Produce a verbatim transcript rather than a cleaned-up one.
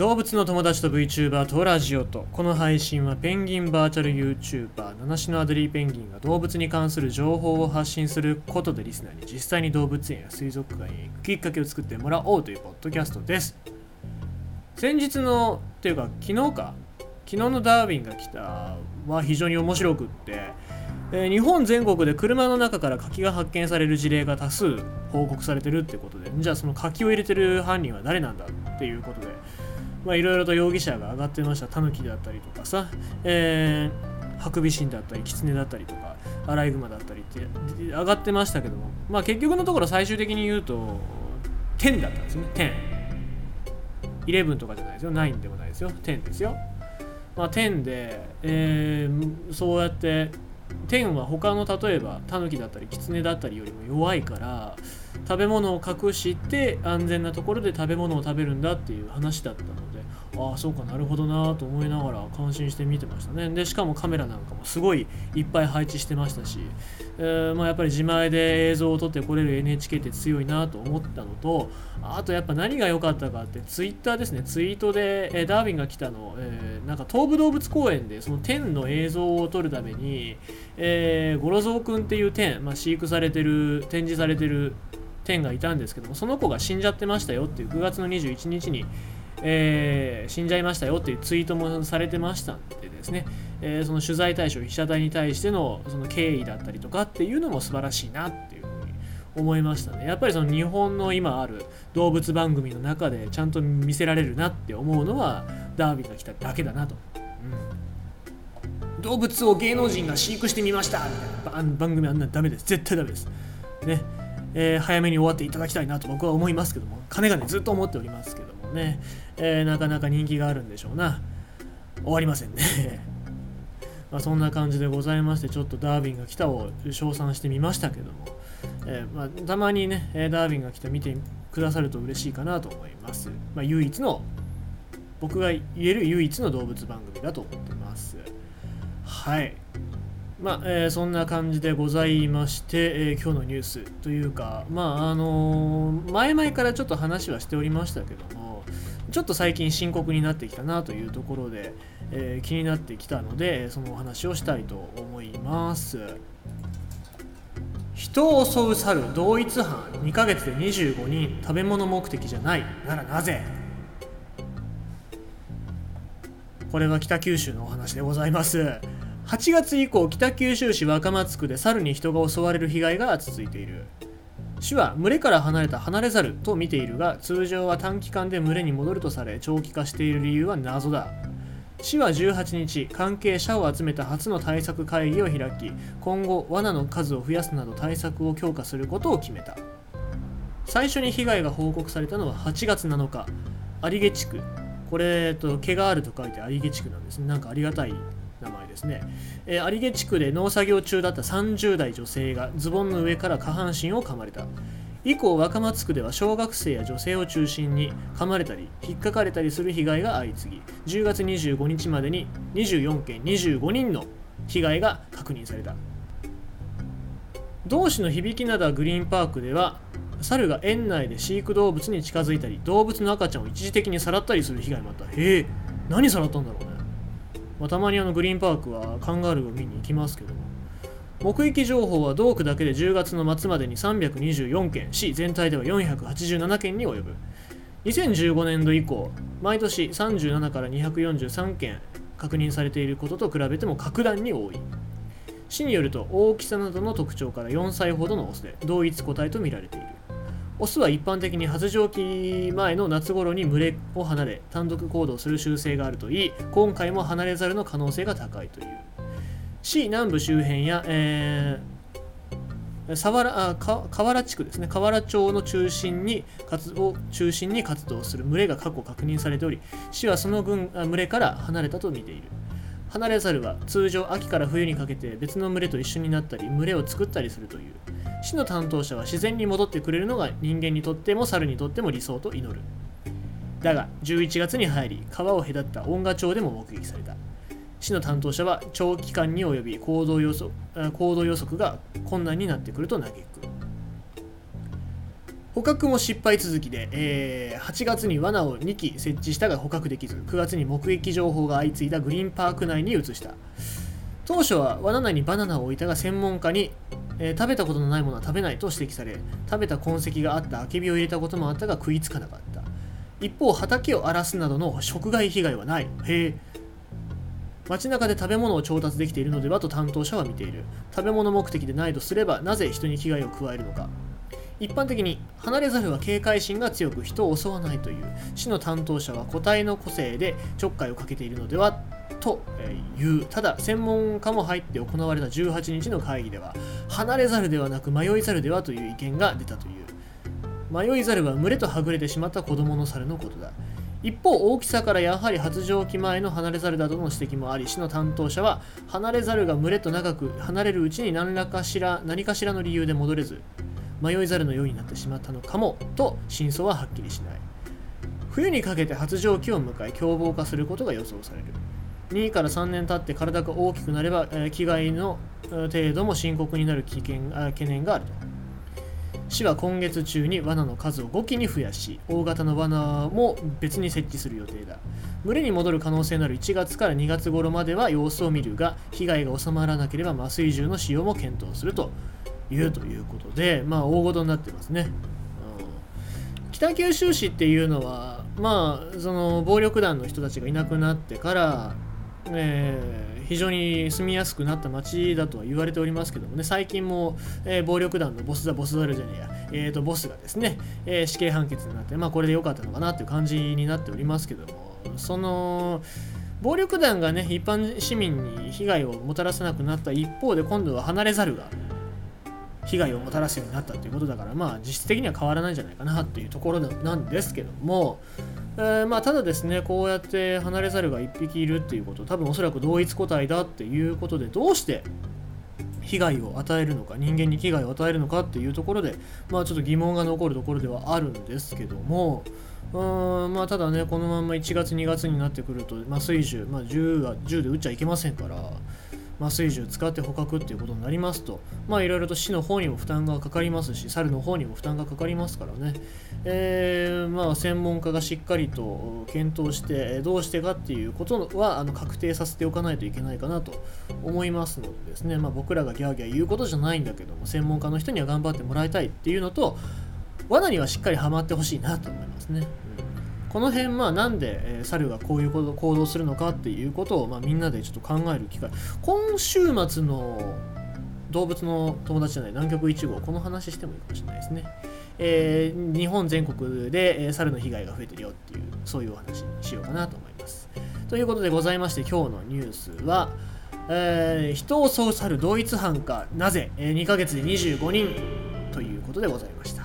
動物の友達と VTuber とラジオと、この配信はペンギンバーチャル YouTuber ナナシのアデリーペンギンが動物に関する情報を発信することでリスナーに実際に動物園や水族館へ行くきっかけを作ってもらおうというポッドキャストです。先日のっていうか昨日か昨日のダーウィンが来たは非常に面白くって、えー、日本全国で車の中から柿が発見される事例が多数報告されてるってことで、じゃあその柿を入れてる犯人は誰なんだっていうことで、まあいろいろと容疑者が上がってました。タヌキだったりとかさ、えー、ハクビシンだったりキツネだったりとかアライグマだったりって上がってましたけども、まあ結局のところ最終的に言うとじゅうだったんですね。じゅうじゅういちとかじゃないですよ、きゅうでもないですよ、じゅうですよ。まあ、じゅうで、えー、そうやってじゅうは他の例えばタヌキだったりキツネだったりよりも弱いから、食べ物を隠して安全なところで食べ物を食べるんだっていう話だったので、ああそうかなるほどなと思いながら感心して見てましたね。でしかもカメラなんかもすごいいっぱい配置してましたし、えーまあ、やっぱり自前で映像を撮ってこれる エヌエイチケー って強いなと思ったのと、あとやっぱ何が良かったかってツイッターですね。ツイートで、えー、ダーウィンが来たの、えー、なんか東武動物公園でそのじゅうの映像を撮るために、えー、ゴロゾウくんっていうじゅう、まあ、飼育されてる展示されてるじゅうがいたんですけども、その子が死んじゃってましたよっていうくがつのにじゅういちにちに、えー、死んじゃいましたよっていうツイートもされてましたんでですね、えー、その取材対象被写体に対してのその経緯だったりとかっていうのも素晴らしいなっていうふうに思いましたね。やっぱりその日本の今ある動物番組の中でちゃんと見せられるなって思うのはダーウィンが来ただけだなと、うん、動物を芸能人が飼育してみましたみたいな番組あんなダメです、絶対ダメですね。えー、早めに終わっていただきたいなと僕は思いますけども、かねがねずっと思っておりますけどもね、えー、なかなか人気があるんでしょうな、終わりませんねまあそんな感じでございまして、ちょっとダーウィンが来たを称賛してみましたけども、えーまあ、たまにねダーウィンが来た見てくださると嬉しいかなと思います。まあ、唯一の僕が言える唯一の動物番組だと思ってます。はい、まあえー、そんな感じでございまして、えー、今日のニュースというか、まああのー、前々からちょっと話はしておりましたけども、ちょっと最近深刻になってきたなというところで、えー、気になってきたのでそのお話をしたいと思います。人を襲う猿同一犯にかげつでにじゅうごにん、食べ物目的じゃないならなぜ。これは北九州のお話でございます。はちがつ以降、北九州市若松区で猿に人が襲われる被害が続いている。市は群れから離れた離れ猿と見ているが、通常は短期間で群れに戻るとされ、長期化している理由は謎だ。市はじゅうはちにち、関係者を集めた初の対策会議を開き、今後罠の数を増やすなど対策を強化することを決めた。最初に被害が報告されたのははちがつなのか、有毛地区、これと毛があると書いて有毛地区なんですね。なんかありがたい名前ですね。えー、有毛地区で農作業中だったさんじゅうだい女性がズボンの上から下半身を噛まれた。以降、若松区では小学生や女性を中心に噛まれたり引っかかれたりする被害が相次ぎ、じゅうがつにじゅうごにちまでににじゅうよんけん、にじゅうごにんの被害が確認された。同市の響灘グリーンパークでは、猿が園内で飼育動物に近づいたり、動物の赤ちゃんを一時的にさらったりする被害もあった。へえ、何さらったんだろうね。まあ、たまにあのグリーンパークはカンガルーを見に行きますけども、目撃情報は同区だけでじゅうがつのまつまでにさんびゃくにじゅうよんけん、市全体ではよんひゃくはちじゅうななけんに及ぶ。にせんじゅうごねんど以降、毎年さんじゅうななからにひゃくよんじゅうさんけん確認されていることと比べても格段に多い。市によると、大きさなどの特徴からよんさいほどのオスで同一個体と見られている。オスは一般的に発情期前の夏頃に群れを離れ単独行動する習性があるといい、今回も離れ猿の可能性が高いという。市南部周辺や、えー、さわらあか河原地区ですね、河原町の中心に活動を中心に活動する群れが過去確認されており、市はその群れから離れたと見ている。離れ猿は通常秋から冬にかけて別の群れと一緒になったり群れを作ったりするという。市の担当者は自然に戻ってくれるのが人間にとっても猿にとっても理想と祈る。だがじゅういちがつに入り、川を隔った遠賀町でも目撃された。市の担当者は長期間に及び行動予測、行動予測が困難になってくると嘆く。捕獲も失敗続きで、えー、はちがつに罠をにき設置したが捕獲できず、くがつに目撃情報が相次いだグリーンパーク内に移した。当初は罠内にバナナを置いたが、専門家に、えー、食べたことのないものは食べないと指摘され、食べた痕跡があったあけびを入れたこともあったが食いつかなかった。一方、畑を荒らすなどの食害被害はない。へえ。街中で食べ物を調達できているのではと担当者は見ている。食べ物目的でないとすれば、なぜ人に危害を加えるのか。一般的に離れ猿は警戒心が強く人を襲わないという市の担当者は、個体の個性でちょっかいをかけているのではという。ただ専門家も入って行われたじゅうはちにちの会議では、離れ猿ではなく迷い猿ではという意見が出たという。迷い猿は群れとはぐれてしまった子供の猿のことだ。一方、大きさからやはり発情期前の離れ猿だとの指摘もあり、市の担当者は離れ猿が群れと長く離れるうちに何らかしら何かしらの理由で戻れず、迷い猿のようになってしまったのかもと、真相ははっきりしない。冬にかけて発情期を迎え、凶暴化することが予想される。にからさんねん経って体が大きくなれば、えー、危害の程度も深刻になる危険、懸念があると。市は今月中に罠の数をごきに増やし、大型の罠も別に設置する予定だ。群れに戻る可能性のあるいちがつからにがつ頃までは様子を見るが、被害が収まらなければ麻酔銃の使用も検討するというということで、まあ大事になってますね。うん、北九州市っていうのは、まあその暴力団の人たちがいなくなってから、えー、非常に住みやすくなった街だとは言われておりますけどもね、最近も、えー、暴力団のボスだボスだるじゃねえや、えーとボスがですね、えー、死刑判決になって、まあこれで良かったのかなっていう感じになっておりますけども、その暴力団がね、一般市民に被害をもたらさなくなった一方で、今度は離れざるが被害をもたらすようになったということだから、まあ実質的には変わらないんじゃないかなっていうところなんですけども、えー、まあただですね、こうやって離れ猿がいっぴきいるっていうこと、多分おそらく同一個体だっていうことで、どうして被害を与えるのか、人間に危害を与えるのかっていうところで、まあちょっと疑問が残るところではあるんですけども、うーんまあただね、このまんまいちがつにがつになってくると、まあ水銃、まあ銃は銃で撃っちゃいけませんから。麻酔銃使って捕獲っていうことになりますと、まあいろいろと市の方にも負担がかかりますし、猿の方にも負担がかかりますからね、えー、まあ専門家がしっかりと検討してどうしてかっていうことは、あの確定させておかないといけないかなと思いますのでですね、まあ僕らがギャーギャー言うことじゃないんだけども、専門家の人には頑張ってもらいたいっていうのと、罠にはしっかりはまってほしいなと思いますね。うん、この辺、まあ、なんで、えー、猿がこういうこと行動するのかっていうことを、まあ、みんなでちょっと考える機会。今週末の動物の友達じゃない南極いち号、この話してもいいかもしれないですね。えー、日本全国で、えー、猿の被害が増えてるよっていう、そういうお話にしようかなと思います。ということでございまして、今日のニュースは、えー、人を襲う猿同一犯かなぜ、えー、にかげつでにじゅうごにんということでございました。